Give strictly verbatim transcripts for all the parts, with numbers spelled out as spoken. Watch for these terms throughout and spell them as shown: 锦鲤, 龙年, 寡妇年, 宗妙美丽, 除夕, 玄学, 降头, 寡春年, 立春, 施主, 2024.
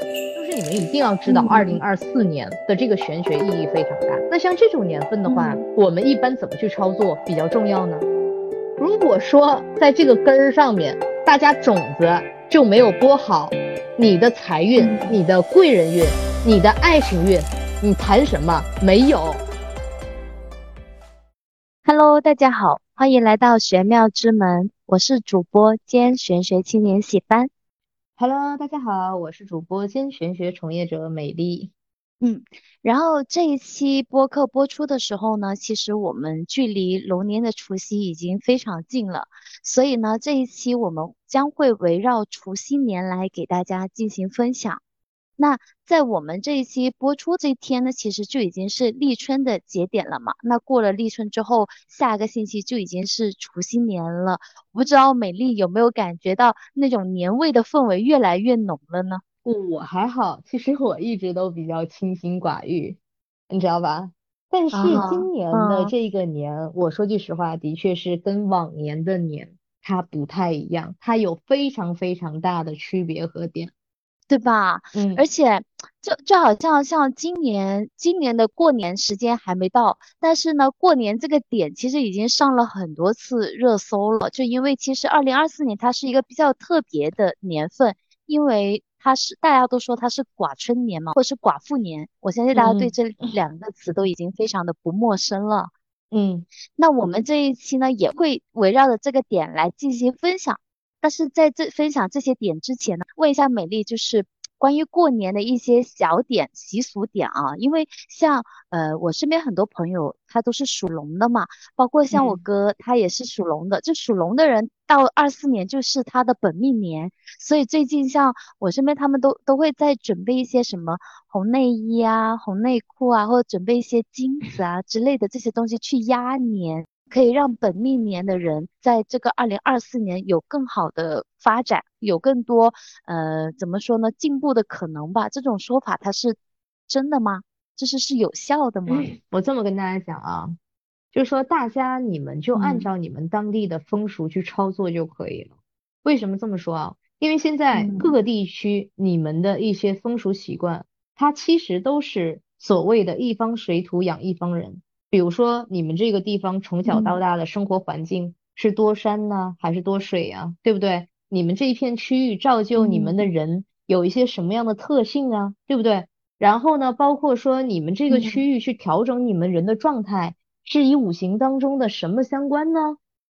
就是你们一定要知道，二零二四年的这个玄学意义非常大。那像这种年份的话，我们一般怎么去操作比较重要呢？如果说在这个根儿上面，大家种子就没有播好，你的财运、你的贵人运、你的爱情运，你谈什么没有？ Hello， 大家好，欢迎来到玄妙之门，我是主播兼玄学青年喜班。Hello， 大家好，我是主播兼玄学从业者美丽。嗯，然后这一期播客播出的时候呢，其实我们距离龙年的除夕已经非常近了，所以呢，这一期我们将会围绕除夕年来给大家进行分享。那在我们这一期播出这一天呢，其实就已经是立春的节点了嘛。那过了立春之后，下个星期就已经是除夕年了。我不知道美丽有没有感觉到那种年味的氛围越来越浓了呢？我还好，其实我一直都比较清心寡欲，你知道吧？但是今年的这个年，啊啊、我说句实话，的确是跟往年的年它不太一样，它有非常非常大的区别和点。对吧？嗯，而且就就好像像今年今年的过年时间还没到，但是呢，过年这个点其实已经上了很多次热搜了。就因为其实二零二四年它是一个比较特别的年份，因为它是大家都说它是寡春年嘛，或者是寡妇年。我相信大家对这两个词都已经非常的不陌生了。嗯，那我们这一期呢也会围绕着这个点来进行分享。但是在这分享这些点之前呢，问一下美丽，就是关于过年的一些小点、习俗点啊。因为像呃，我身边很多朋友他都是属龙的嘛，包括像我哥、嗯、他也是属龙的。就属龙的人到二四年就是他的本命年，所以最近像我身边他们都都会在准备一些什么红内衣啊、红内裤啊，或者准备一些金子啊之类的这些东西去压年。可以让本命年的人在这个二零二四年有更好的发展，有更多呃怎么说呢进步的可能吧。这种说法它是真的吗？这是是有效的吗？嗯、我这么跟大家讲啊，就是说大家你们就按照你们当地的风俗去操作就可以了。嗯、为什么这么说啊？因为现在各个地区你们的一些风俗习惯，嗯、它其实都是所谓的一方水土养一方人。比如说你们这个地方从小到大的生活环境是多山呢、啊嗯、还是多水啊，对不对？你们这一片区域造就你们的人有一些什么样的特性啊，嗯、对不对？然后呢，包括说你们这个区域去调整你们人的状态、嗯、是以五行当中的什么相关呢？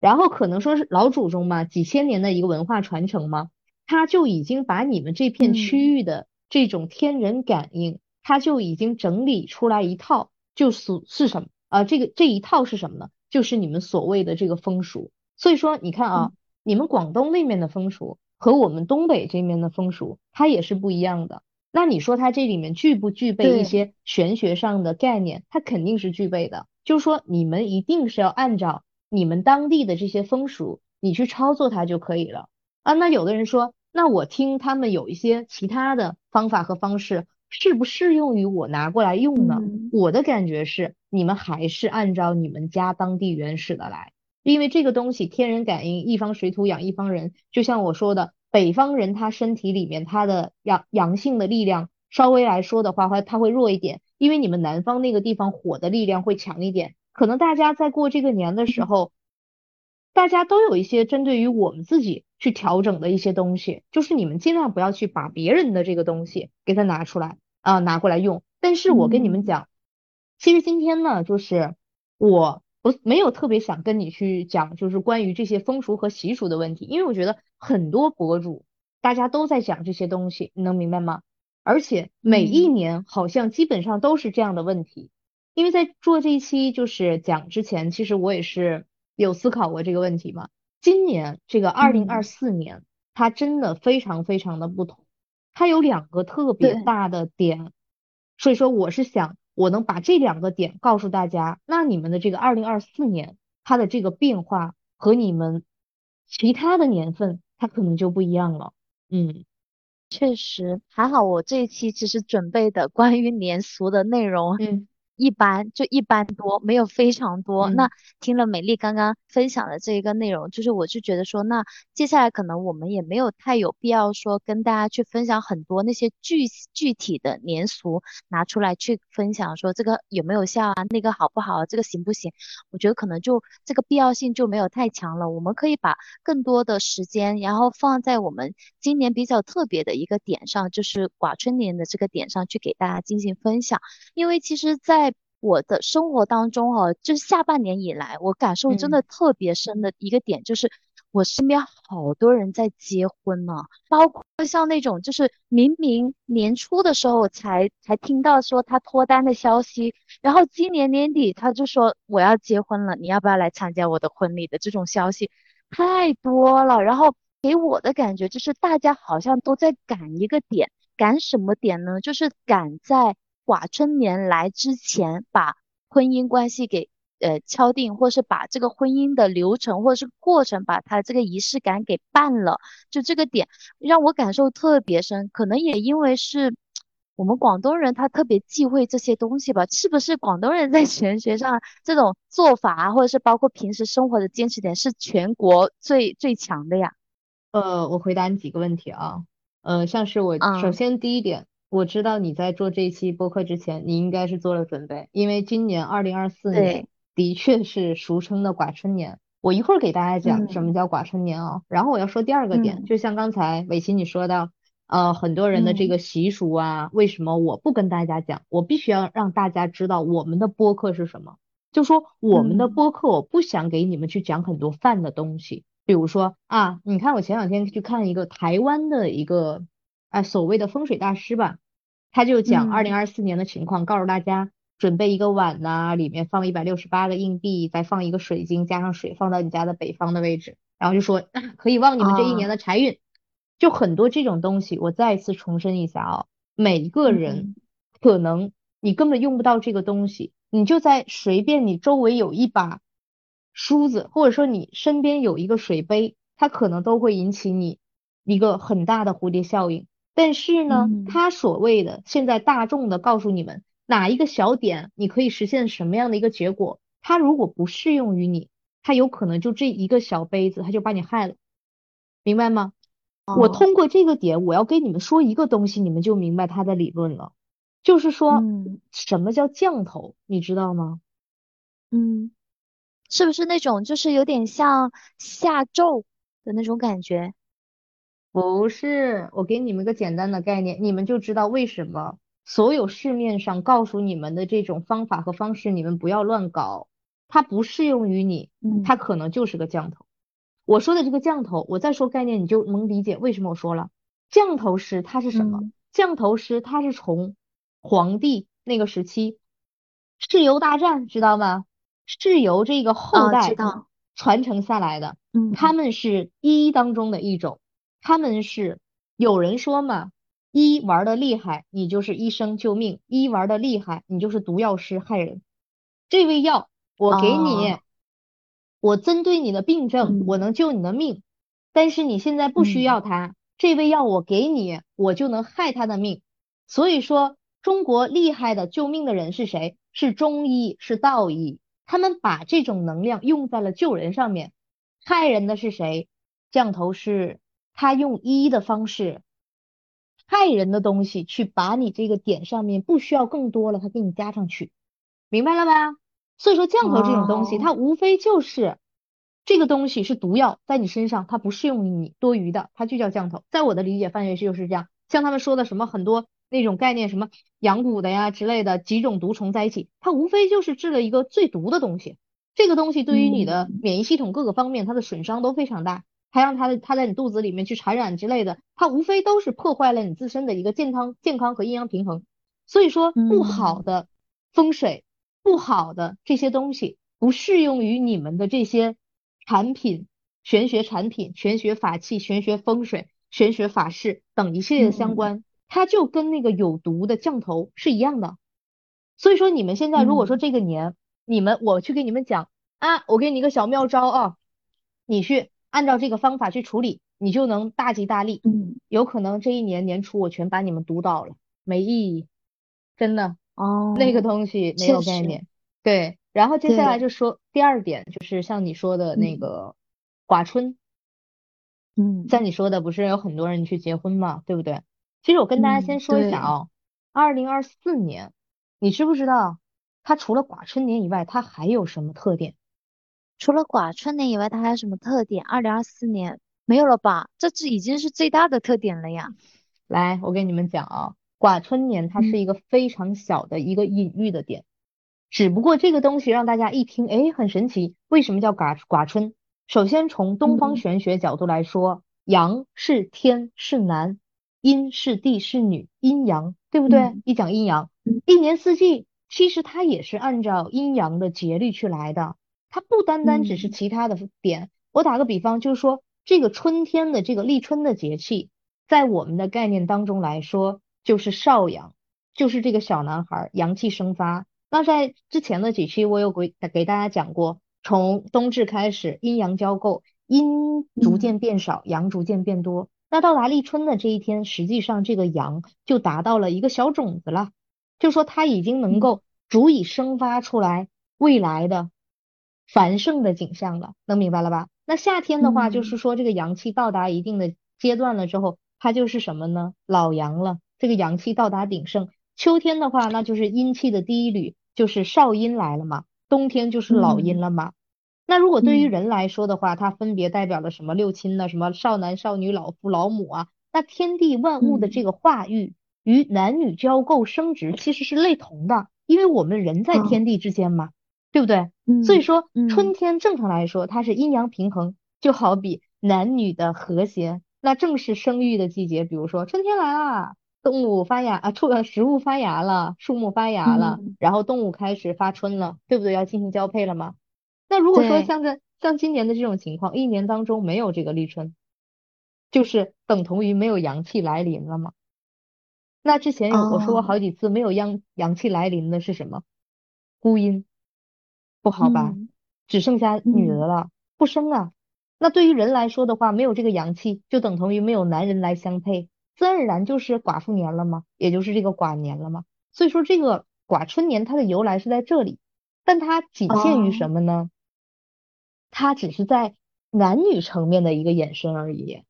然后可能说是老祖宗嘛，几千年的一个文化传承嘛，他就已经把你们这片区域的这种天人感应，他、嗯、就已经整理出来一套，就是什么啊、呃，这个这一套是什么呢？就是你们所谓的这个风俗。所以说，你看啊，嗯、你们广东那边的风俗和我们东北这边的风俗，它也是不一样的。那你说它这里面具不具备一些玄学上的概念？它肯定是具备的。就是说，你们一定是要按照你们当地的这些风俗，你去操作它就可以了啊。那有的人说，那我听他们有一些其他的方法和方式，适不适用于我拿过来用呢？嗯、我的感觉是你们还是按照你们家当地原始的来，因为这个东西天人感应，一方水土养一方人，就像我说的，北方人他身体里面他的阳阳性的力量稍微来说的话，他会弱一点，因为你们南方那个地方火的力量会强一点。可能大家在过这个年的时候，大家都有一些针对于我们自己去调整的一些东西，就是你们尽量不要去把别人的这个东西给它拿出来啊、呃，拿过来用。但是我跟你们讲，嗯、其实今天呢，就是我我没有特别想跟你去讲，就是关于这些风俗和习俗的问题，因为我觉得很多博主大家都在讲这些东西，你能明白吗？而且每一年好像基本上都是这样的问题。嗯、因为在做这一期就是讲之前，其实我也是有思考过这个问题嘛。今年这个二零二四年、嗯、它真的非常非常的不同，它有两个特别大的点，所以说我是想我能把这两个点告诉大家，那你们的这个二零二四年它的这个变化和你们其他的年份它可能就不一样了。嗯，确实还好我这一期其实准备的关于年俗的内容、嗯、一般，就一般多，没有非常多。嗯那听了美丽刚刚分享的这一个内容，就是我就觉得说，那接下来可能我们也没有太有必要说跟大家去分享很多那些具具体的年俗拿出来去分享，说这个有没有效啊，那个好不好，这个行不行？我觉得可能就这个必要性就没有太强了。我们可以把更多的时间，然后放在我们今年比较特别的一个点上，就是寡春年的这个点上去给大家进行分享。因为其实在我的生活当中哈、就是下半年以来，我感受真的嗯特别深的一个点，就是我身边好多人在结婚呢、包括像那种就是明明年初的时候才才听到说他脱单的消息，然后今年年底他就说我要结婚了，你要不要来参加我的婚礼的这种消息太多了。然后给我的感觉就是大家好像都在赶一个点，赶什么点呢？就是赶在寡春年来之前把婚姻关系给呃敲定，或是把这个婚姻的流程或者是过程，把它这个仪式感给办了。就这个点让我感受特别深，可能也因为是我们广东人他特别忌讳这些东西吧，是不是广东人在玄学上这种做法啊，或者是包括平时生活的坚持点是全国最最强的呀？呃，我回答你几个问题啊。呃，像是我首嗯先第一点，我知道你在做这一期播客之前，你应该是做了准备，因为今年二零二四年对，的确是俗称的寡春年。我一会儿给大家讲什嗯么叫寡春年啊。然后我要说第二个点，嗯就像刚才伟琪你说到，呃，很多人的这嗯个习俗啊，为什么我不跟大家讲？我必须要让大家知道我们的播客是什么。就说我们的嗯播客，我不想给你们去讲很多泛的东西。比如说啊，你看我前两天去看一个台湾的一个啊所谓的风水大师吧，他就讲二零嗯二四年的情况，告诉大家准备一个碗呐、里面放一百六十八个硬币，再放一个水晶，加上水放到你家的北方的位置，然后就说、啊、可以旺你们这一年啊的财运。就很多这种东西，我再一次重申一下啊、每一个人嗯可能你根本用不到这个东西，你就在随便你周围有一把梳子，或者说你身边有一个水杯，它可能都会引起你一个很大的蝴蝶效应。但是呢，嗯它所谓的现在大众的告诉你们哪一个小点你可以实现什么样的一个结果，它如果不适用于你，它有可能就这一个小杯子，它就把你害了，明白吗？我哦通过这个点，我要跟你们说一个东西，你们就明白它的理论了，就是说嗯什么叫降头，你知道吗？嗯，是不是那种就是有点像下咒的那种感觉？不是，我给你们个简单的概念，你们就知道为什么所有市面上告诉你们的这种方法和方式，你们不要乱搞，它不适用于你，它嗯可能就是个降头。我说的这个降头，我再说概念，你就能理解为什么我说了降头师它是什么？嗯降头师它是从皇帝那个时期，蚩尤大战知道吗？蚩尤这个后啊，知代道。传承下来的，他嗯们是医当中的一种。他们是有人说嘛，医玩的厉害，你就是医生救命；医玩的厉害，你就是毒药师害人。这味药我给你，哦我针对你的病症，我嗯能救你的命，但是你现在不需要嗯它。这味药我给你，我就能害他的命。所以说，中国厉害的救命的人是谁？是中医，是道医。他们把这种能量用在了救人上面，害人的是谁？降头师，他用医的方式害人的东西去把你这个点上面不需要更多了，他给你加上去，明白了吧？所以说降头这种东西，哦它无非就是这个东西是毒药，在你身上它不适用于你，多余的，它就叫降头。在我的理解范围是就是这样，像他们说的什么很多那种概念，什么养蛊的呀之类的，几种毒虫在一起，它无非就是治了一个最毒的东西。这个东西对于你的嗯免疫系统各个方面，它的损伤都非常大，还让它的它在你肚子里面去传染之类的，它无非都是破坏了你自身的一个健康健康和阴阳平衡。所以说，不好嗯的风水，不好的这些东西，不适用于你们的这些产品、玄学产品、玄学法器、玄学风水、玄学法事等一系列的相嗯关，它就跟那个有毒的降头是一样的。所以说，你们现在如果说嗯这个年，你们我去给你们讲啊，我给你一个小妙招啊，你去按照这个方法去处理，你就能大吉大利。嗯有可能这一年年初我全把你们毒倒了，没意义，真的。那个哦，东西没确有概实，念。对，然后接下来对，就说第二点，就是像你说的那嗯个划春，嗯像你说的，不是有很多人去结婚嘛，对不对？其实我跟大家先嗯，说一下对，哦，二零二四年，你知不知道它除了寡春年以外，它还有什么特点？除了寡春年以外，它还有什么特点？二零二四年没有了吧？这这已经是最大的特点了呀。来，我跟你们讲啊，寡春年它是嗯，一个非常小的一个隐喻的点，只不过这个东西让大家一听，哎，很神奇，为什么叫寡寡春？首先从东方嗯，玄学角度来说，阳是天是男，阴是地是女，阴阳，对不对？嗯一讲阴阳，嗯一年四季其实它也是按照阴阳的节律去来的，它不单单只是嗯其他的点。我打个比方，就是说这个春天的这个立春的节气。在我们的概念当中来说，就是少阳，就是这个小男孩儿阳气生发。那在之前的几期，我有给给大家讲过，从冬至开始，阴阳交构，阴逐嗯渐变少，阳逐渐变多。那到达立春的这一天，实际上这个阳就达到了一个小种子了，就说它已经能嗯，够足以生发出来未来的繁盛的景象了，能明白了吧？那夏天的话，就是嗯说这个阳气到达一定的阶段了之后，它就是什么呢？老阳了，这个阳气到达鼎盛。秋天的话，那就是阴气的第一缕，就是少阴来了嘛。冬天就是老阴嗯了嘛。那如果对于嗯人来说的话，它分别代表了什么六亲呢？什么少男少女、老父老母啊？那天地万物的这嗯，个化育与男女交媾生殖其实是类同的，因为我们人在好，天地之间嘛，对不对？所以嗯说，春嗯天正常来说它是阴阳平衡，就好比男女的和谐。那正是生育的季节，比如说春天来啦，动物发芽啊，畜呃食物发芽了，树木发芽了，嗯，然后动物开始发春了，对不对？要进行交配了吗？那如果说对，像在像今年的这种情况，一年当中没有这个立春，就是等同于没有阳气来临了嘛。那之前有我说过好哦，几次，没有阳阳气来临的是什么？孤阴，不好吧？嗯只剩下女的嗯了，不生啊。那对于人来说的话，没有这个阳气，就等同于没有男人来相配，自然而然就是寡妇年了嘛，也就是这个寡年了嘛。所以说，这个寡春年它的由来是在这里，但它仅限于哦，什么呢？它只是在男女层面的一个衍生而已。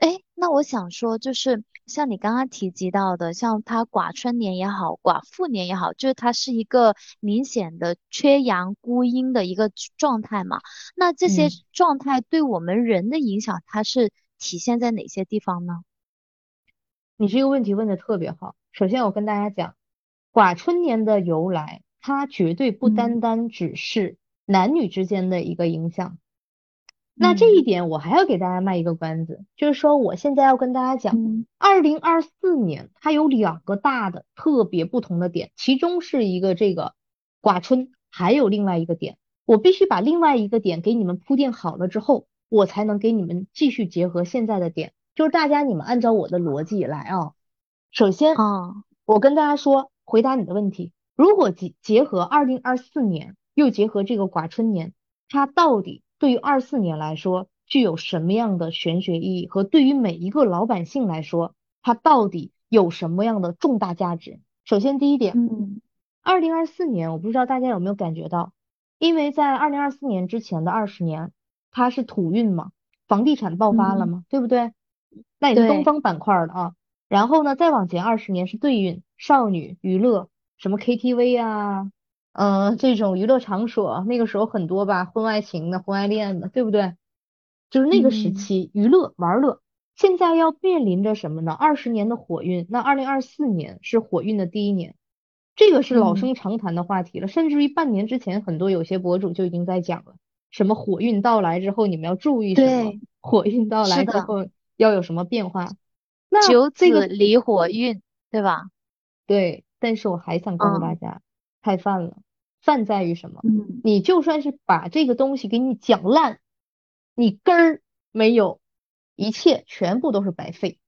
诶，那我想说，就是像你刚刚提及到的，像它寡春年也好，寡妇年也好，就是它是一个明显的缺阳孤阴的一个状态嘛。那这些嗯。状态对我们人的影响，它是体现在哪些地方呢？你这个问题问的特别好。首先，我跟大家讲，寡春年的由来，它绝对不单嗯单只是男女之间的一个影响。那这一嗯点，我还要给大家卖一个关子，就是说，我现在要跟大家讲，嗯二零二四年它有两个大的特别不同的点，其中是一个这个寡春，还有另外一个点，我必须把另外一个点给你们铺垫好了之后，我才能给你们继续结合现在的点，就是大家你们按照我的逻辑来啊。首先，哦我跟大家说，回答你的问题，如果结结合二零二四年，又结合这个寡春年，它到底对于二四年来说具有什么样的玄学意义，和对于每一个老百姓来说，它到底有什么样的重大价值？首先，第一点，嗯二零二四年，我不知道大家有没有感觉到，因为在二零二四年之前的二十年，它是土运嘛，房地产爆发了嗯，嘛，对不对？那也是东对，方板块儿的啊。然后呢，再往前二十年是对运，少女娱乐，什么 K T V 啊，嗯、这种娱乐场所，那个时候很多吧，婚外情的、婚外恋的，对不对？就是那个时嗯期娱乐玩儿乐，现在要面临着什么呢？二十年的火运，那二零二四年是火运的第一年，这个是老嗯生常谈的话题了，甚至于半年之前，很多有些博主就已经在讲了，什么火运到来之后你们要注意什么，对，火运到是来之的，后要有什么变化。那九这子个离火运，对吧？对，但是我还想告诉大嗯家，太泛了。泛在于什么？嗯你就算是把这个东西给你讲烂，你根儿没有，一切全部都是白费。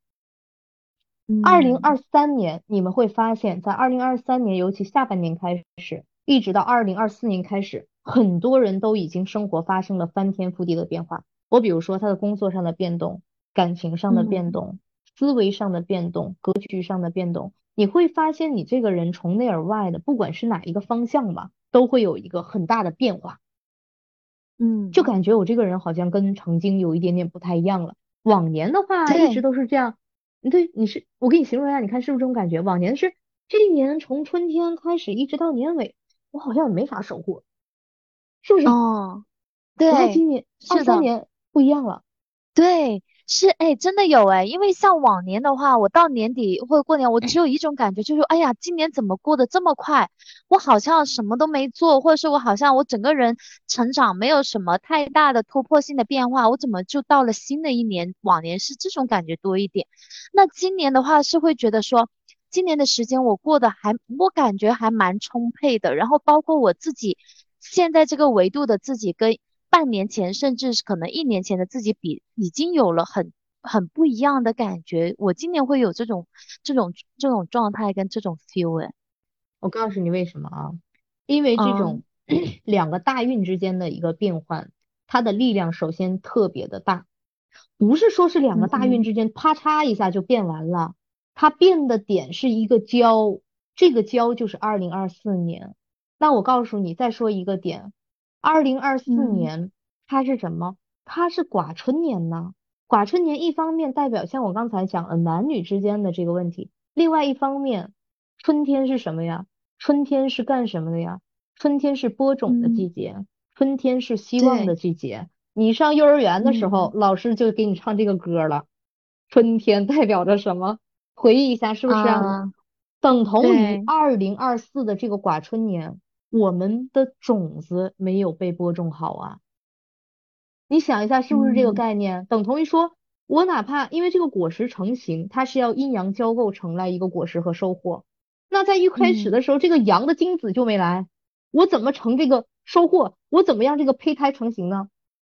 二零嗯二三年，你们会发现，在二零二三年，尤其下半年开始，一直到二零二四年开始，很多人都已经生活发生了翻天覆地的变化。我比如说他的工作上的变动，感情上的变嗯动，思维上的变动，格局上的变动，你会发现你这个人从内而外的，不管是哪一个方向吧，都会有一个很大的变化。嗯，就感觉我这个人好像跟曾经有一点点不太一样了。往年的话一直都是这样，对，你是我给你形容一下，你看是不是这种感觉？往年是这一年从春天开始一直到年尾，我好像也没啥收获，是不是？哦，对，我看今年二三年不一样了。对，是，哎，真的有，哎，因为像往年的话，我到年底或者过年，我只有一种感觉，就是哎呀，今年怎么过得这么快？我好像什么都没做，或者是我好像我整个人成长没有什么太大的突破性的变化，我怎么就到了新的一年？往年是这种感觉多一点，那今年的话是会觉得说，今年的时间我过得还，我感觉还蛮充沛的，然后包括我自己现在这个维度的自己跟半年前甚至可能一年前的自己比，已经有了很很不一样的感觉。我今年会有这种这种这种状态跟这种 feel。 我告诉你为什么啊，因为这种、嗯、两个大运之间的一个变换，它的力量首先特别的大，不是说是两个大运之间啪嚓一下就变完了、嗯、它变的点是一个交，这个交就是二零二四年。那我告诉你再说一个点，二零二四年、嗯、它是什么？它是寡春年呢。寡春年一方面代表像我刚才讲的男女之间的这个问题，另外一方面春天是什么呀？春天是干什么的呀？春天是播种的季节、嗯、春天是希望的季节。你上幼儿园的时候、嗯、老师就给你唱这个歌了，春天代表着什么？回忆一下是不是、啊啊、等同于二零二四的这个寡春年，我们的种子没有被播种好啊，你想一下是不是这个概念、嗯、等同于说我哪怕因为这个果实成型，它是要阴阳交构成来一个果实和收获，那在一开始的时候、嗯、这个阳的精子就没来，我怎么成这个收获？我怎么让这个胚胎成型呢？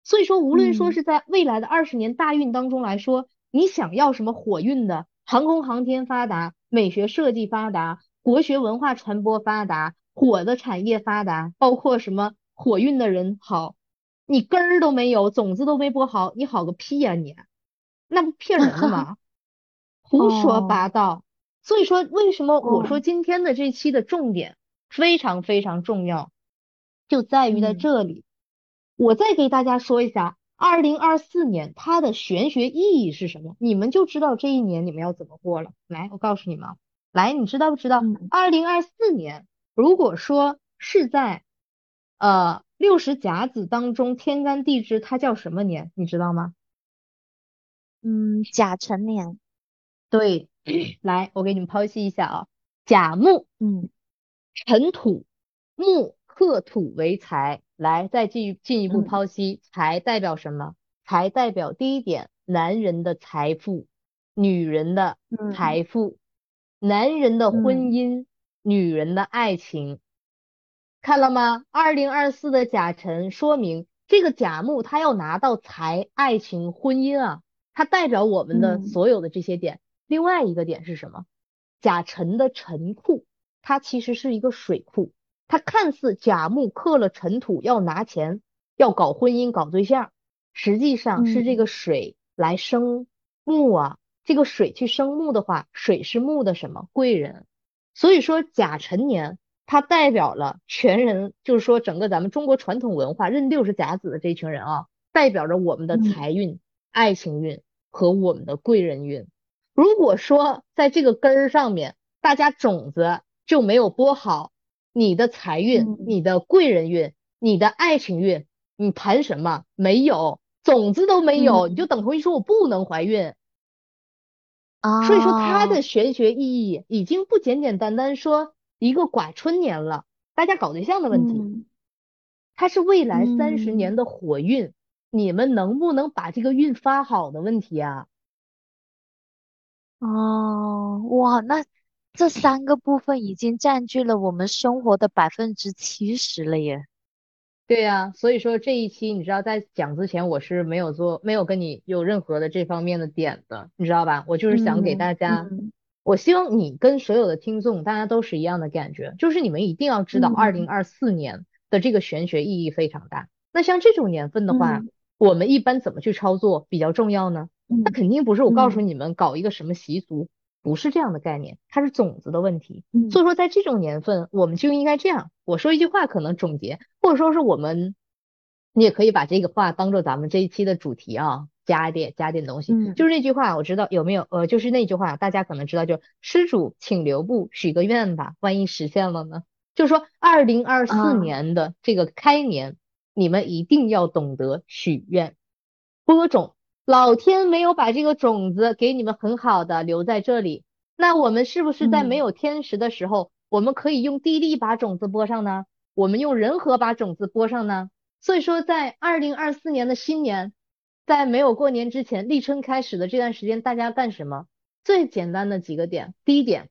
所以说无论说是在未来的二十年大运当中来说、嗯、你想要什么火运的，航空航天发达，美学设计发达，国学文化传播发达，火的产业发达，包括什么火运的人好，你根儿都没有，种子都没播好，你好个屁呀、啊、你，那不骗人的吗？胡说八道、哦、所以说为什么我说今天的这期的重点非常非常重要，就在于在这里、嗯、我再给大家说一下二零二四年它的玄学意义是什么，你们就知道这一年你们要怎么过了。来，我告诉你们，来，你知道不知道、嗯、二零二四年如果说是在呃六十甲子当中天干地支，它叫什么年你知道吗？嗯，甲辰年。对，来我给你们剖析一下啊。甲木，嗯，辰土，木克土为财。来，再进进一步剖析、嗯、财代表什么？财代表第一点，男人的财富，女人的财富、嗯、男人的婚姻、嗯，女人的爱情。看了吗？二零二四的甲辰说明这个甲木它要拿到财、爱情、婚姻啊，它代表我们的所有的这些点、嗯、另外一个点是什么？甲辰的辰库它其实是一个水库，它看似甲木克了辰土要拿钱要搞婚姻搞对象，实际上是这个水来生木啊、嗯、这个水去生木的话，水是木的什么？贵人。所以说甲辰年它代表了全人，就是说整个咱们中国传统文化认六十甲子的这群人啊，代表着我们的财运、嗯、爱情运和我们的贵人运。如果说在这个根儿上面大家种子就没有播好，你的财运、嗯、你的贵人运、你的爱情运，你谈什么？没有种子都没有、嗯、你就等同于说我不能怀孕。所以说它的玄学意义已经不简简单单说一个寡春年了大家搞对象的问题、嗯、它是未来三十年的火运、嗯、你们能不能把这个运发好的问题啊。哦，哇，那这三个部分已经占据了我们生活的百分之七十了耶。对啊，所以说这一期你知道在讲之前我是没有做没有跟你有任何的这方面的点的，你知道吧？我就是想给大家、嗯嗯、我希望你跟所有的听众大家都是一样的感觉，就是你们一定要知道二零二四年的这个玄学意义非常大、嗯、那像这种年份的话、嗯、我们一般怎么去操作比较重要呢？那嗯肯定不是我告诉嗯你们搞一个什么习俗，不是这样的概念，它是种子的问题。所嗯以说，在这种年份，我们就应该这样。我说一句话可能总结，或者说是我们，你也可以把这个话当做咱们这一期的主题啊，加一点加点东西。就嗯是那句话，我知道有没有？呃，就是那句话，大家可能知道，就是施主请留步，许个愿吧，万一实现了呢？就是说，二零二四啊年的这个开年，你们一定要懂得许愿。播种，老天没有把这个种子给你们很好的留在这里，那我们是不是在没嗯有天时的时候，我们可以用地利把种子播上呢？我们用人和把种子播上呢？所以说，在二零二四年的新年，在没有过年之前，立春开始的这段时间，大家干什么？最简单的几个点，第一点，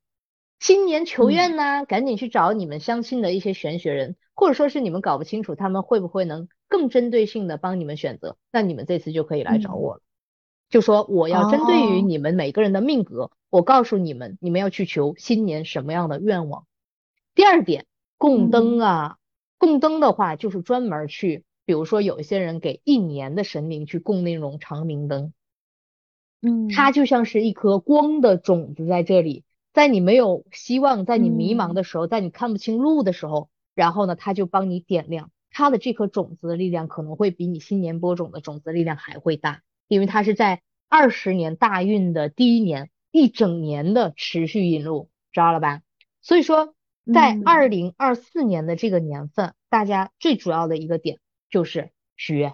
新年求嗯愿呐，赶紧去找你们相亲的一些玄学人，或者说是你们搞不清楚他们会不会能更针对性的帮你们选择，那你们这次就可以来找嗯我了。就说我要针对于哦你们每个人的命格，我告诉你们，你们要去求新年什么样的愿望。第二点，供灯嗯啊，供灯的话就是专门儿去，比如说有一些人给一年的神灵去供那种长明灯，它嗯就像是一颗光的种子在这里，在你没有希望，在你迷茫嗯的时候，在你看不清路的时候，然后呢，它就帮你点亮。它的这颗种子的力量可能会比你新年播种的种子力量还会大，因为它是在二十年大运的第一年，一整年的持续引入，知道了吧？所以说，在二嗯零二四年的这个年份，大家最主要的一个点就是许愿。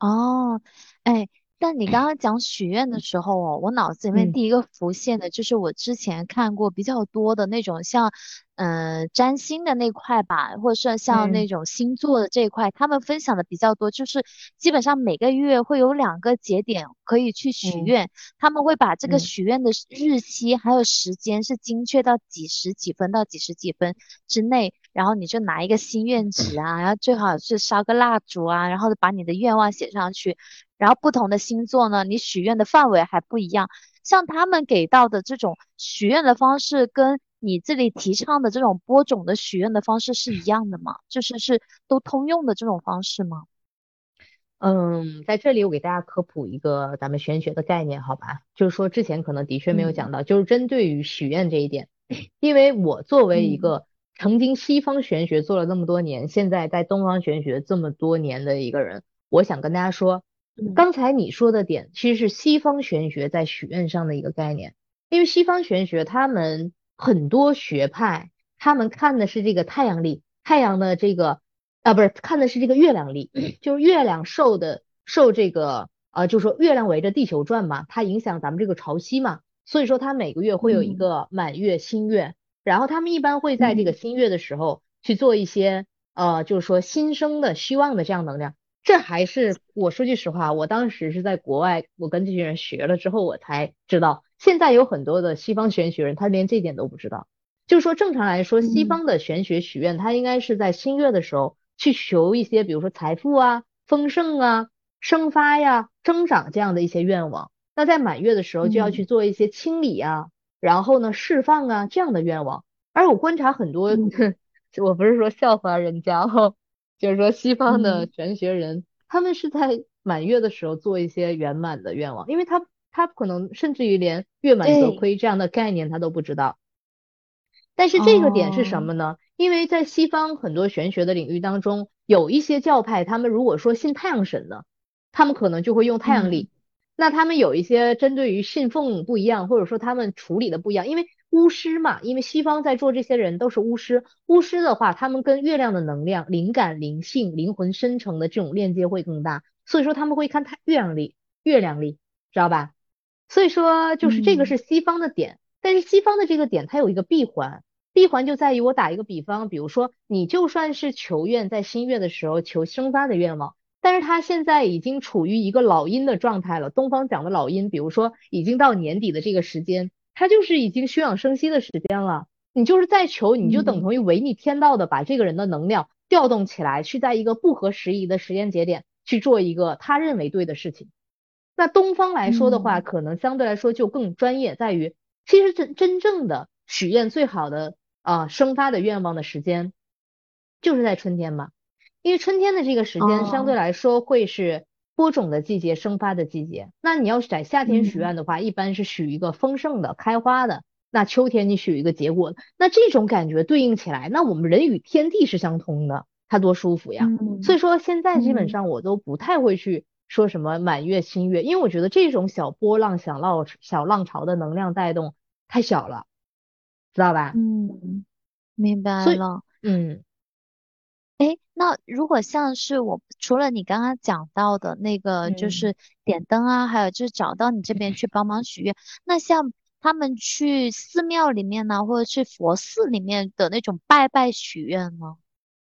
哦，哎，但你刚刚讲许愿的时候哦，我脑子里面嗯第一个浮现的就是我之前看过比较多的那种像，嗯、占星的那块吧，或者是像那嗯种星座的这一块，他们分享的比较多，就是基本上每个月会有两个节点可以去许嗯愿，他们会把这个嗯许愿的日期还有时间是精确到几十几分到几十几分之内。然后你就拿一个心愿纸啊，然后最好是烧个蜡烛啊，然后把你的愿望写上去。然后不同的星座呢，你许愿的范围还不一样。像他们给到的这种许愿的方式，跟你这里提倡的这种播种的许愿的方式是一样的吗？就是是都通用的这种方式吗？嗯，在这里我给大家科普一个咱们玄学的概念，好吧？就是说之前可能的确没有嗯讲到，就是针对于许愿这一点，因为我作为一嗯个曾经西方玄学做了那么多年，现在在东方玄学这么多年的一个人，我想跟大家说，嗯刚才你说的点其实是西方玄学在许愿上的一个概念，因为西方玄学他们很多学派，他们看的是这个太阳历，太阳的这个。啊，不是，看的是这个月亮历，就是月亮受的受这个呃，就说月亮围着地球转嘛，它影响咱们这个潮汐嘛，所以说它每个月会有一嗯个满月、新月，然后他们一般会在这个嗯新月的时候去做一些呃，就是说新生的希望的这样能量。这还是我说句实话，我当时是在国外，我跟这些人学了之后，我才知道，现在有很多的西方玄学人，他连这点都不知道。就是说，正常来说，西嗯方的玄学许愿，它应该是在新月的时候去求一些，比如说财富啊、丰盛啊、生发呀、增长这样的一些愿望。那在满月的时候，就要去嗯做一些清理啊，然后呢，释放啊这样的愿望。而我观察很多，嗯 我不是说笑话人家哦，就是说西方的嗯玄学人，他们是在满月的时候做一些圆满的愿望，因为他他可能甚至于连月满则对，亏这样的概念他都不知道。但是这个点是什哦，么呢？因为在西方很多玄学的领域当中，有一些教派，他们如果说信太阳神的，他们可能就会用太阳嗯历。那他们有一些针对于信奉不一样，或者说他们处理的不一样，因为巫师嘛，因为西方在做这些人都是巫师，巫师的话，他们跟月亮的能量、灵感、灵性、灵魂深层的这种链接会更大，所以说他们会看太月亮历，月亮历，知道吧？所以说就是这个是嗯西方的点，但是西方的这个点它有一个闭环。闭环就在于我打一个比方，比如说你就算是求愿，在新月的时候求生发的愿望，但是他现在已经处于一个老阴的状态了。东方讲的老阴，比如说已经到年底的这个时间，他就是已经休养生息的时间了。你就是再求，你就等嗯同于违逆天道的把这个人的能量调动起来，去在一个不合时宜的时间节点去做一个他认为对的事情。那东方来说的话，嗯可能相对来说就更专业，在于其实真真正的许愿最好的啊、呃生发的愿望的时间，就是在春天嘛，因为春天的这个时间相对哦，来说会是。播种的季节，生发的季节。那你要在夏天许愿的话，嗯、一般是许一个丰盛的开花的，那秋天你许一个结果，那这种感觉对应起来，那我们人与天地是相通的，它多舒服呀、嗯、所以说现在基本上我都不太会去说什么满月新月、嗯、因为我觉得这种小波浪小浪小浪潮的能量带动太小了，知道吧？嗯，明白了。嗯，诶，那如果像是我除了你刚刚讲到的那个就是点灯啊、嗯、还有就是找到你这边去帮忙许愿、嗯、那像他们去寺庙里面呢，或者去佛寺里面的那种拜拜许愿呢，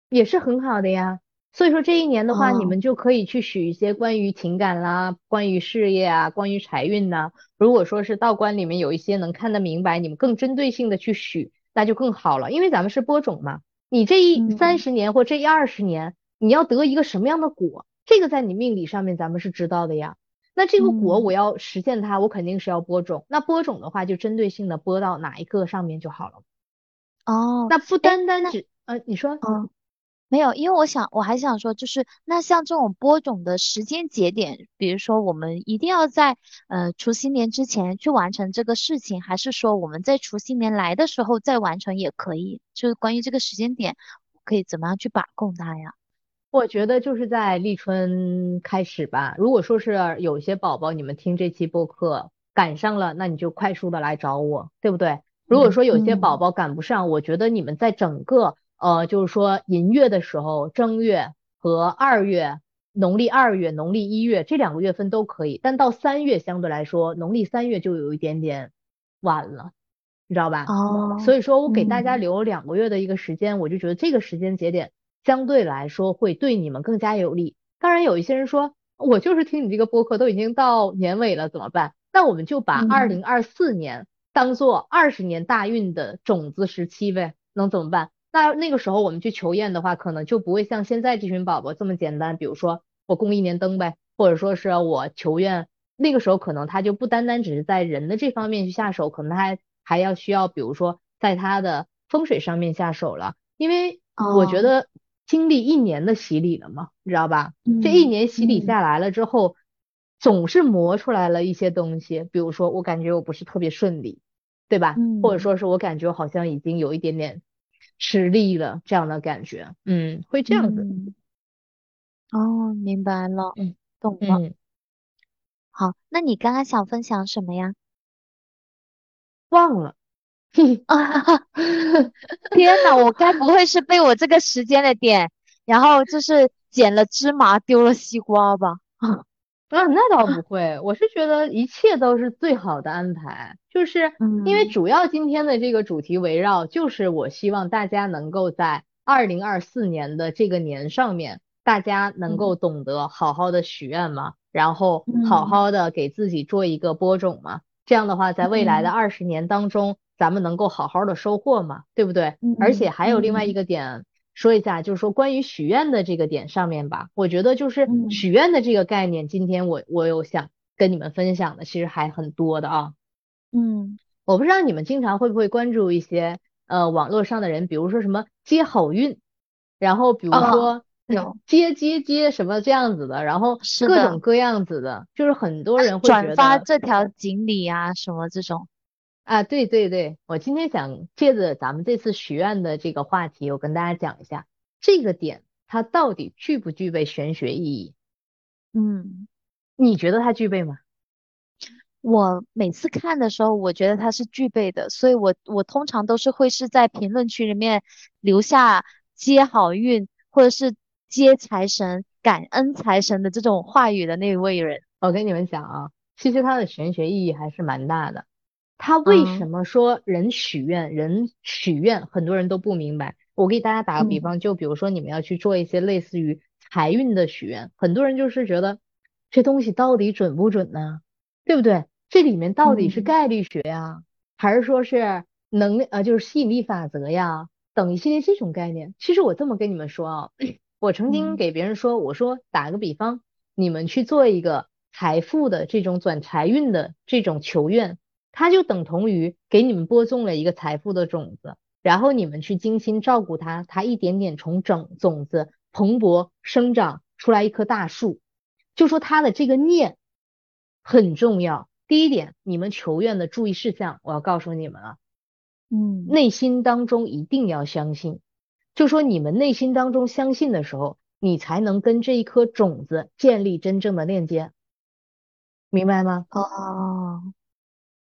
也是很好的呀。所以说这一年的话、哦、你们就可以去许一些关于情感啦，关于事业啊，关于财运呐、啊。如果说是道观里面有一些能看得明白，你们更针对性的去许，那就更好了，因为咱们是播种嘛，你这一三十年或这一二十年、嗯、你要得一个什么样的果，这个在你命理上面咱们是知道的呀。那这个果我要实现它、嗯、我肯定是要播种，那播种的话就针对性的播到哪一个上面就好了。哦，那不单单只呃，你说嗯，没有，因为我想我还想说就是那像这种播种的时间节点，比如说我们一定要在呃除夕年之前去完成这个事情，还是说我们在除夕年来的时候再完成也可以，就是关于这个时间点可以怎么样去把控它呀？我觉得就是在立春开始吧，如果说是有些宝宝你们听这期播客赶上了，那你就快速的来找我，对不对？如果说有些宝宝赶不上、嗯、我觉得你们在整个呃就是说寅月的时候，正月和二月，农历二月农历一月这两个月份都可以，但到三月相对来说农历三月就有一点点晚了，你知道吧？哦，所以说我给大家留两个月的一个时间、嗯、我就觉得这个时间节点相对来说会对你们更加有利。当然有一些人说我就是听你这个播客都已经到年尾了怎么办，那我们就把二零二四年当做二十年大运的种子时期呗，能怎么办？那那个时候我们去求验的话，可能就不会像现在这群宝宝这么简单，比如说我供一年灯呗，或者说是我求验，那个时候可能他就不单单只是在人的这方面去下手，可能他还要需要比如说在他的风水上面下手了，因为我觉得、哦经历一年的洗礼了嘛，你知道吧、嗯、这一年洗礼下来了之后、嗯、总是磨出来了一些东西，比如说我感觉我不是特别顺利，对吧、嗯、或者说是我感觉好像已经有一点点吃力了，这样的感觉嗯，会这样子、嗯、哦，明白了、嗯、懂了、嗯、好，那你刚刚想分享什么呀？忘了天哪，我该不会是被我这个时间的点然后就是捡了芝麻丢了西瓜吧？啊，那倒不会，我是觉得一切都是最好的安排，就是因为主要今天的这个主题围绕就是我希望大家能够在二零二四年的这个年上面大家能够懂得好好的许愿嘛、嗯、然后好好的给自己做一个播种嘛，这样的话在未来的二十年当中、嗯咱们能够好好的收获嘛，对不对？嗯、而且还有另外一个点、嗯、说一下，就是说关于许愿的这个点上面吧，我觉得就是许愿的这个概念、嗯、今天我我有想跟你们分享的其实还很多的啊。嗯，我不知道你们经常会不会关注一些呃网络上的人，比如说什么接好运，然后比如说、哦嗯、接接接什么这样子的，然后各种各样子 的, 的就是很多人会觉得转发这条锦鲤啊什么这种啊，对对对，我今天想借着咱们这次许愿的这个话题，我跟大家讲一下这个点它到底具不具备玄学意义。嗯，你觉得它具备吗？我每次看的时候我觉得它是具备的，所以我我通常都是会是在评论区里面留下接好运或者是接财神感恩财神的这种话语的那一位人。我跟你们讲啊，其实它的玄学意义还是蛮大的。他为什么说人许愿、嗯、人许愿很多人都不明白，我给大家打个比方、嗯、就比如说你们要去做一些类似于财运的许愿，很多人就是觉得这东西到底准不准呢，对不对？这里面到底是概率学呀、啊嗯、还是说是能呃就是吸引力法则呀等一系列这种概念。其实我这么跟你们说啊，我曾经给别人说、嗯、我说打个比方，你们去做一个财富的这种转财运的这种求愿，它就等同于给你们播种了一个财富的种子，然后你们去精心照顾它，它一点点从种种子蓬勃生长出来一棵大树。就说他的这个念很重要。第一点，你们求愿的注意事项我要告诉你们了，嗯，内心当中一定要相信，就说你们内心当中相信的时候，你才能跟这一颗种子建立真正的链接，明白吗？哦，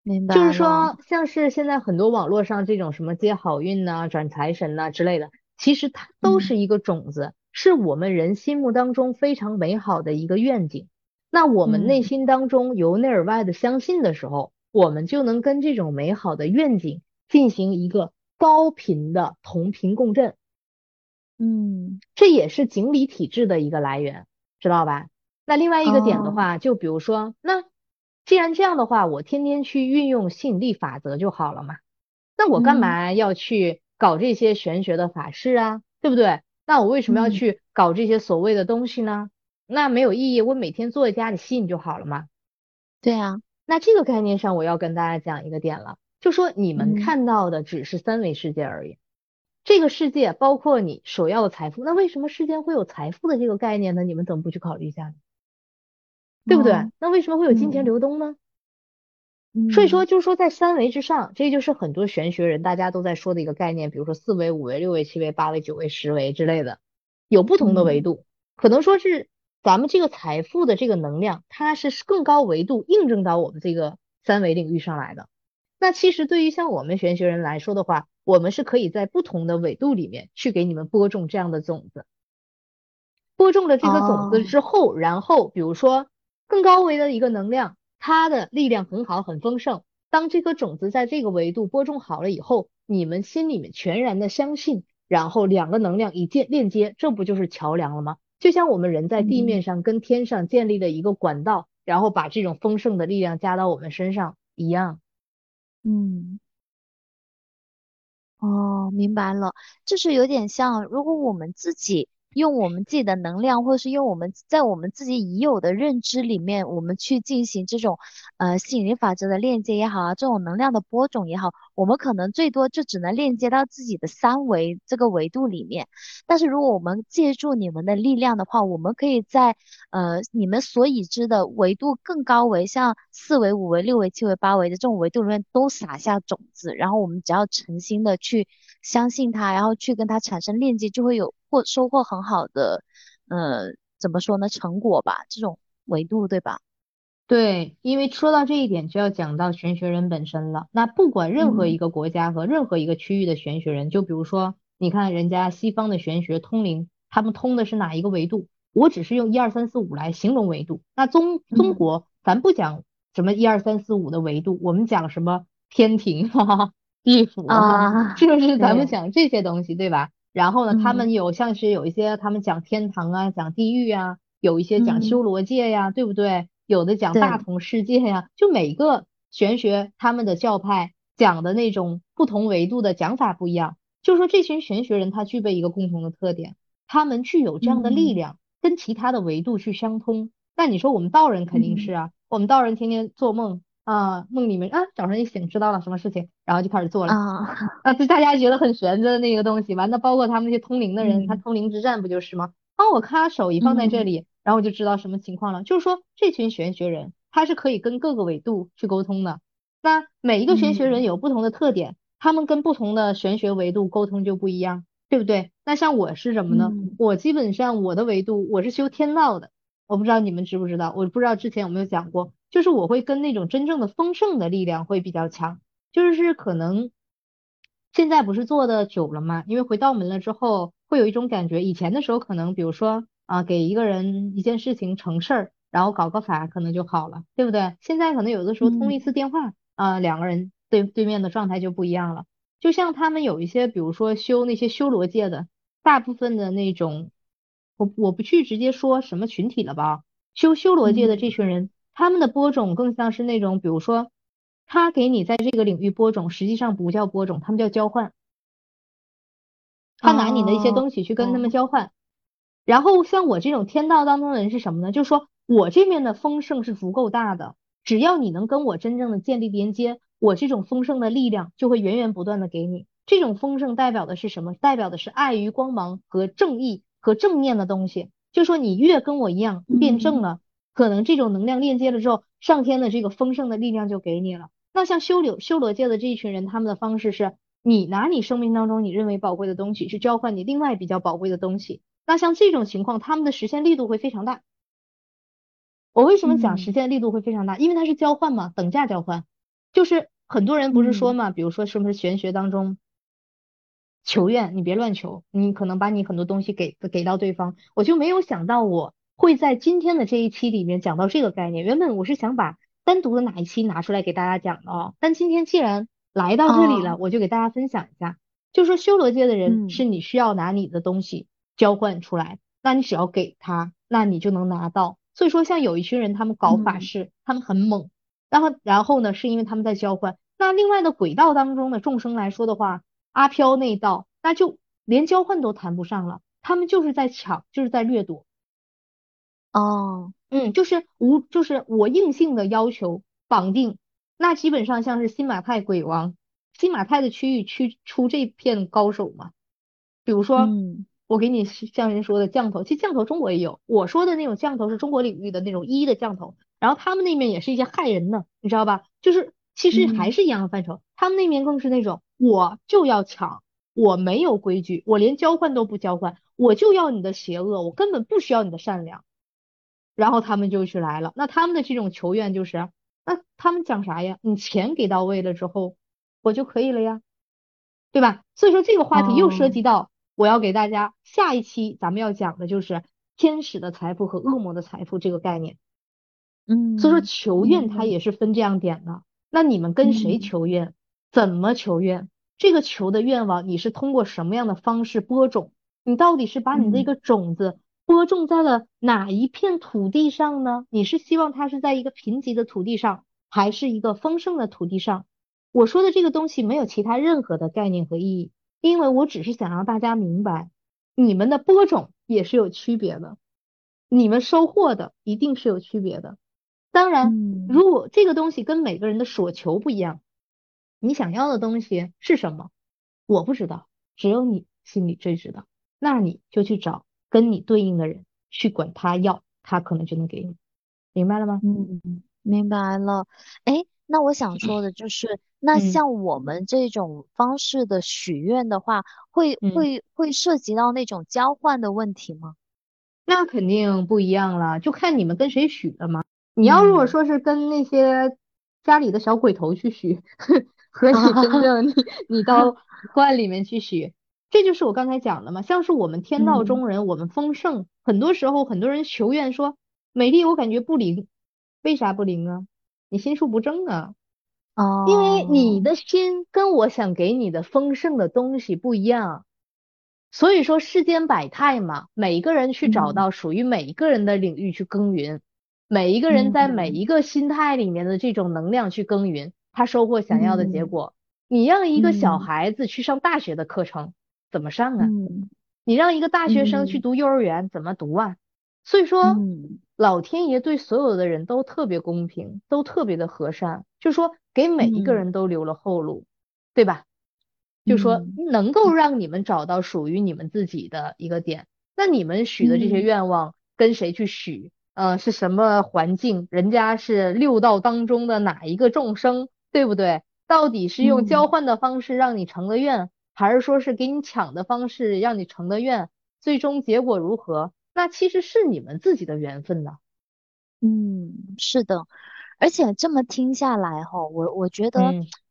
明白。就是说像是现在很多网络上这种什么接好运啊、转财神啊之类的，其实它都是一个种子、嗯、是我们人心目当中非常美好的一个愿景。那我们内心当中由内而外的相信的时候、嗯、我们就能跟这种美好的愿景进行一个高频的同频共振。嗯，这也是锦鲤体质的一个来源，知道吧？那另外一个点的话、哦、就比如说，那既然这样的话，我天天去运用吸引力法则就好了嘛，那我干嘛要去搞这些玄学的法事啊、嗯、对不对？那我为什么要去搞这些所谓的东西呢、嗯，那没有意义，我每天坐在家里吸引就好了嘛。对啊，那这个概念上我要跟大家讲一个点了，就说你们看到的只是三维世界而已、嗯、这个世界包括你首要的财富，那为什么世间会有财富的这个概念呢？你们怎么不去考虑一下呢？对不对、哦、那为什么会有金钱流动呢、嗯、所以说就是说在三维之上，这就是很多玄学人大家都在说的一个概念，比如说四维、五维、六维、七维、八维、九维、十维之类的，有不同的维度、嗯、可能说是咱们这个财富的这个能量，它是更高维度印证到我们这个三维领域上来的。那其实对于像我们玄学人来说的话，我们是可以在不同的维度里面去给你们播种这样的种子，播种了这个种子之后、oh. 然后比如说更高维的一个能量，它的力量很好很丰盛，当这颗种子在这个维度播种好了以后，你们心里面全然的相信，然后两个能量一链接，这不就是桥梁了吗？就像我们人在地面上跟天上建立了一个管道、嗯、然后把这种丰盛的力量加到我们身上一样。嗯，哦，明白了。就是有点像，如果我们自己用我们自己的能量，或是用我们在我们自己已有的认知里面，我们去进行这种呃吸引力法则的链接也好啊，这种能量的播种也好，我们可能最多就只能链接到自己的三维这个维度里面。但是如果我们借助你们的力量的话，我们可以在呃你们所已知的维度更高维，像四维、五维、六维、七维、八维的这种维度里面都撒下种子，然后我们只要诚心的去相信它，然后去跟它产生链接，就会有或收获很好的呃怎么说呢，成果吧，这种维度，对吧？对，因为说到这一点就要讲到玄学人本身了。那不管任何一个国家和任何一个区域的玄学人、嗯、就比如说你看人家西方的玄学通灵，他们通的是哪一个维度，我只是用一二三四五来形容维度。那中中国、嗯、咱不讲什么一二三四五的维度，我们讲什么天庭哈哈地府啊，是不是？咱们讲这些东西， 对, 对吧？然后呢，他们有像是有一些他们讲天堂啊、嗯、讲地狱啊，有一些讲修罗界呀、啊嗯、对不对？有的讲大同世界呀、啊、就每个玄学他们的教派讲的那种不同维度的讲法不一样。就是说这群玄学人他具备一个共同的特点，他们具有这样的力量、嗯、跟其他的维度去相通。那你说我们道人肯定是啊、嗯、我们道人天天做梦啊，梦里面啊，早上一醒知道了什么事情，然后就开始做了、oh. 啊，就大家觉得很玄的那个东西吧。那包括他们那些通灵的人、嗯、他通灵之战不就是吗？啊，我看他手一放在这里、嗯、然后就知道什么情况了。就是说这群玄学人他是可以跟各个维度去沟通的。那每一个玄学人有不同的特点、嗯、他们跟不同的玄学维度沟通就不一样，对不对？那像我是什么呢、嗯、我基本上我的维度我是修天道的，我不知道你们知不知道，我不知道之前有没有讲过，就是我会跟那种真正的丰盛的力量会比较强。就是可能现在不是做的久了嘛，因为回道门了之后会有一种感觉，以前的时候可能比如说啊，给一个人一件事情成事儿，然后搞个法可能就好了，对不对？现在可能有的时候通一次电话、嗯、啊，两个人对对面的状态就不一样了。就像他们有一些比如说修那些修罗界的，大部分的那种我我不去直接说什么群体了吧，修修罗界的这群人、嗯，他们的播种更像是那种比如说他给你在这个领域播种，实际上不叫播种，他们叫交换，他拿你的一些东西去跟他们交换、oh. 然后像我这种天道当中的人是什么呢？就是说我这边的丰盛是足够大的，只要你能跟我真正的建立连接，我这种丰盛的力量就会源源不断的给你。这种丰盛代表的是什么？代表的是爱与光芒和正义和正念的东西。就说你越跟我一样变正了、mm-hmm. 可能这种能量链接了之后，上天的这个丰盛的力量就给你了。那像修罗修罗界的这一群人，他们的方式是你拿你生命当中你认为宝贵的东西去交换你另外比较宝贵的东西。那像这种情况，他们的实现力度会非常大。我为什么讲实现力度会非常大、嗯、因为它是交换嘛，等价交换。就是很多人不是说嘛、嗯、比如说是不是玄学当中求愿，你别乱求，你可能把你很多东西给给到对方。我就没有想到我会在今天的这一期里面讲到这个概念，原本我是想把单独的哪一期拿出来给大家讲的哦，但今天既然来到这里了、哦、我就给大家分享一下。就是说修罗界的人、嗯、是你需要拿你的东西交换出来，那你只要给他，那你就能拿到。所以说像有一群人他们搞法事、嗯、他们很猛，然后然后呢是因为他们在交换。那另外的轨道当中的众生来说的话，阿飘那道那就连交换都谈不上了，他们就是在抢，就是在掠夺。哦，嗯，就是无就是我硬性的要求绑定。那基本上像是新马泰鬼王，新马泰的区域去出这片高手嘛。比如说、嗯、我给你像人说的降头，其实降头中国也有，我说的那种降头是中国领域的那种一的降头，然后他们那边也是一些害人的，你知道吧，就是其实还是一样的范畴、嗯、他们那边更是那种我就要抢，我没有规矩，我连交换都不交换，我就要你的邪恶，我根本不需要你的善良。然后他们就去来了，那他们的这种求愿就是那他们讲啥呀，你钱给到位了之后我就可以了呀，对吧。所以说这个话题又涉及到我要给大家下一期咱们要讲的就是天使的财富和恶魔的财富这个概念。嗯，所以说求愿它也是分这样点的、嗯、那你们跟谁求愿、嗯、怎么求愿，这个求的愿望你是通过什么样的方式播种，你到底是把你这个种子、嗯播种在了哪一片土地上呢？你是希望它是在一个贫瘠的土地上，还是一个丰盛的土地上？我说的这个东西没有其他任何的概念和意义，因为我只是想让大家明白，你们的播种也是有区别的，你们收获的一定是有区别的。当然，如果这个东西跟每个人的所求不一样，你想要的东西是什么，我不知道，只有你心里最知道，那你就去找跟你对应的人去管他要，他可能就能给你，明白了吗？嗯，明白了。哎，那我想说的就是，那像我们这种方式的许愿的话，嗯、会会会涉及到那种交换的问题吗？那肯定不一样了，就看你们跟谁许了嘛。你要如果说是跟那些家里的小鬼头去许，嗯、和你真正你你到观里面去许。这就是我刚才讲的嘛，像是我们天道中人、嗯、我们丰盛，很多时候很多人求愿说美丽我感觉不灵，为啥不灵啊，你心术不正啊、哦、因为你的心跟我想给你的丰盛的东西不一样。所以说世间百态嘛，每一个人去找到属于每一个人的领域去耕耘、嗯、每一个人在每一个心态里面的这种能量去耕耘，他收获想要的结果、嗯、你让一个小孩子去上大学的课程怎么上啊、嗯、你让一个大学生去读幼儿园、嗯、怎么读啊。所以说、嗯、老天爷对所有的人都特别公平，都特别的和善，就说给每一个人都留了后路、嗯、对吧，就说能够让你们找到属于你们自己的一个点、嗯、那你们许的这些愿望跟谁去许、嗯、呃，是什么环境，人家是六道当中的哪一个众生，对不对，到底是用交换的方式让你成了愿、嗯，还是说是给你抢的方式让你成的愿，最终结果如何，那其实是你们自己的缘分呢。嗯，是的。而且这么听下来哈、哦，我我觉得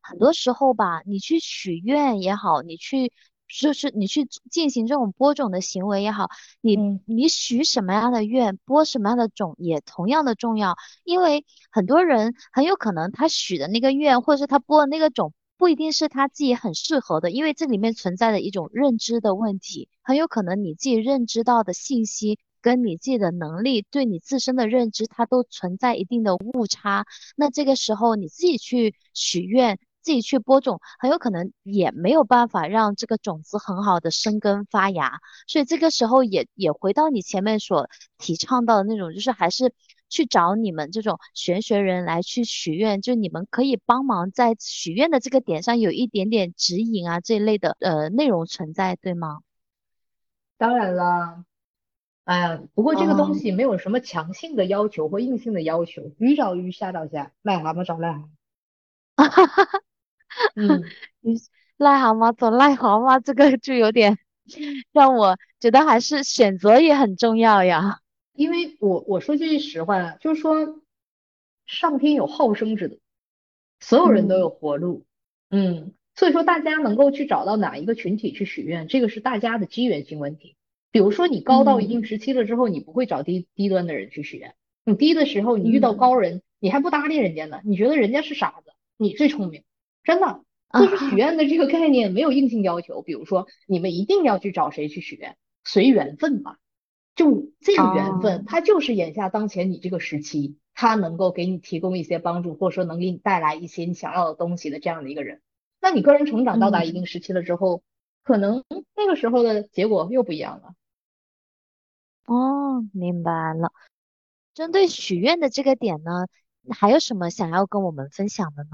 很多时候吧、嗯、你去许愿也好，你去就是你去进行这种播种的行为也好，你、嗯、你许什么样的愿，播什么样的种也同样的重要。因为很多人很有可能他许的那个愿或者是他播的那个种不一定是他自己很适合的，因为这里面存在的一种认知的问题，很有可能你自己认知到的信息跟你自己的能力对你自身的认知它都存在一定的误差，那这个时候你自己去许愿自己去播种，很有可能也没有办法让这个种子很好的生根发芽。所以这个时候也也回到你前面所提倡到的那种，就是还是去找你们这种玄学人来去许愿，就你们可以帮忙在许愿的这个点上有一点点指引啊，这一类的呃内容存在，对吗？当然了，哎呀，不过这个东哦，西没有什么强性的要求或硬性的要求，鱼找鱼，虾找虾，癞蛤蟆找癞蛤蟆。嗯，你癞蛤蟆走癞蛤蟆，这个就有点 让我觉得还是选择也很重要呀。因为我我说句实话，就是说上天有好生之德，所有人都嗯有活路。嗯，所以说大家能够去找到哪一个群体去许愿，这个是大家的机缘性问题。比如说你高到一定嗯时期了之后，你不会找低低端的人去许愿，你低的时候你遇到嗯高人，你还不搭理人家呢，你觉得人家是傻子，你最聪明，真的。所以说许啊，愿的这个概念没有硬性要求，比如说你们一定要去找谁去许愿，随缘分吧。就这个缘分，哦，它就是眼下当前你这个时期，它能够给你提供一些帮助，或者说能给你带来一些你想要的东西的这样的一个人。那你个人成长到达一定嗯，时期了之后，可能那个时候的结果又不一样了。哦，明白了。针对许愿的这个点呢，还有什么想要跟我们分享的呢？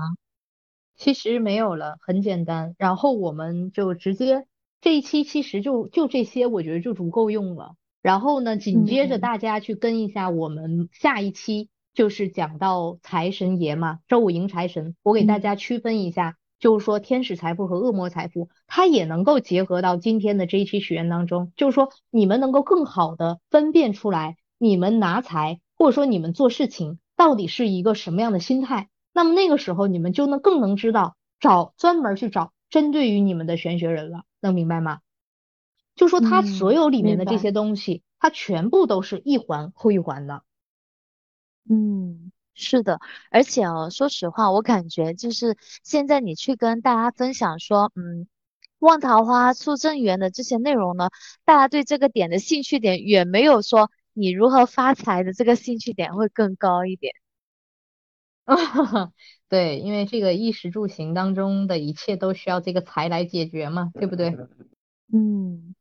其实没有了，很简单。然后我们就直接这一期其实就就这些，我觉得就足够用了。然后呢，紧接着嗯，大家去跟一下我们下一期，就是讲到财神爷嘛，周五迎财神，我给大嗯，家区分一下，就是说天使财富和恶魔财富，它也能够结合到今天的这一期许愿当中，就是说你们能够更好的分辨出来，你们拿财或者说你们做事情到底是一个什么样的心态。那么那个时候你们就能更能知道找专门儿去找针对于你们的玄学人了，能明白吗？就说它所嗯，有里面明的这白。些东西，它全部都是一环扣一环的。嗯，是的，而且哦，说实话，我感觉就是现在你去跟大家分享说，嗯，望桃花、促正缘的这些内容呢，大家对这个点的兴趣点远没有说你如何发财的这个兴趣点会更高一点。对，因为这个衣食住行当中的一切都需要这个财来解决嘛，对不对？嗯。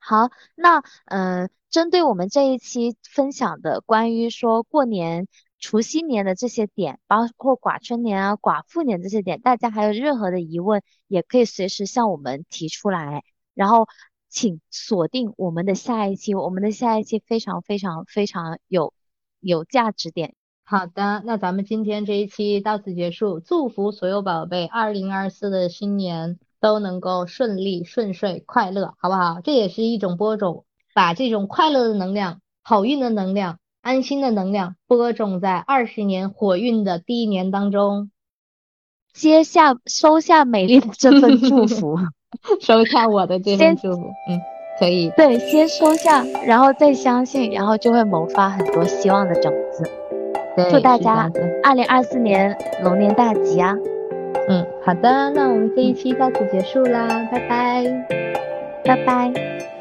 好，那呃，针对我们这一期分享的关于说过年、除夕年的这些点，包括寡春年啊、寡妇年这些点，大家还有任何的疑问，也可以随时向我们提出来。然后，请锁定我们的下一期，我们的下一期非常非常非常有有价值点。好的，那咱们今天这一期到此结束，祝福所有宝贝二零二四的新年都能够顺利、顺遂、快乐，好不好？这也是一种播种，把这种快乐的能量、好运的能量、安心的能量播种在二十年火运的第一年当中。接下收下美丽的这份祝福，收下我的这份先祝福，嗯，可以。对，先收下，然后再相信，然后就会萌发很多希望的种子。祝对，大是这家样子。二零二四年龙年大吉啊！嗯，好的，那我们这一嗯，期到此结束啦，拜拜。拜拜。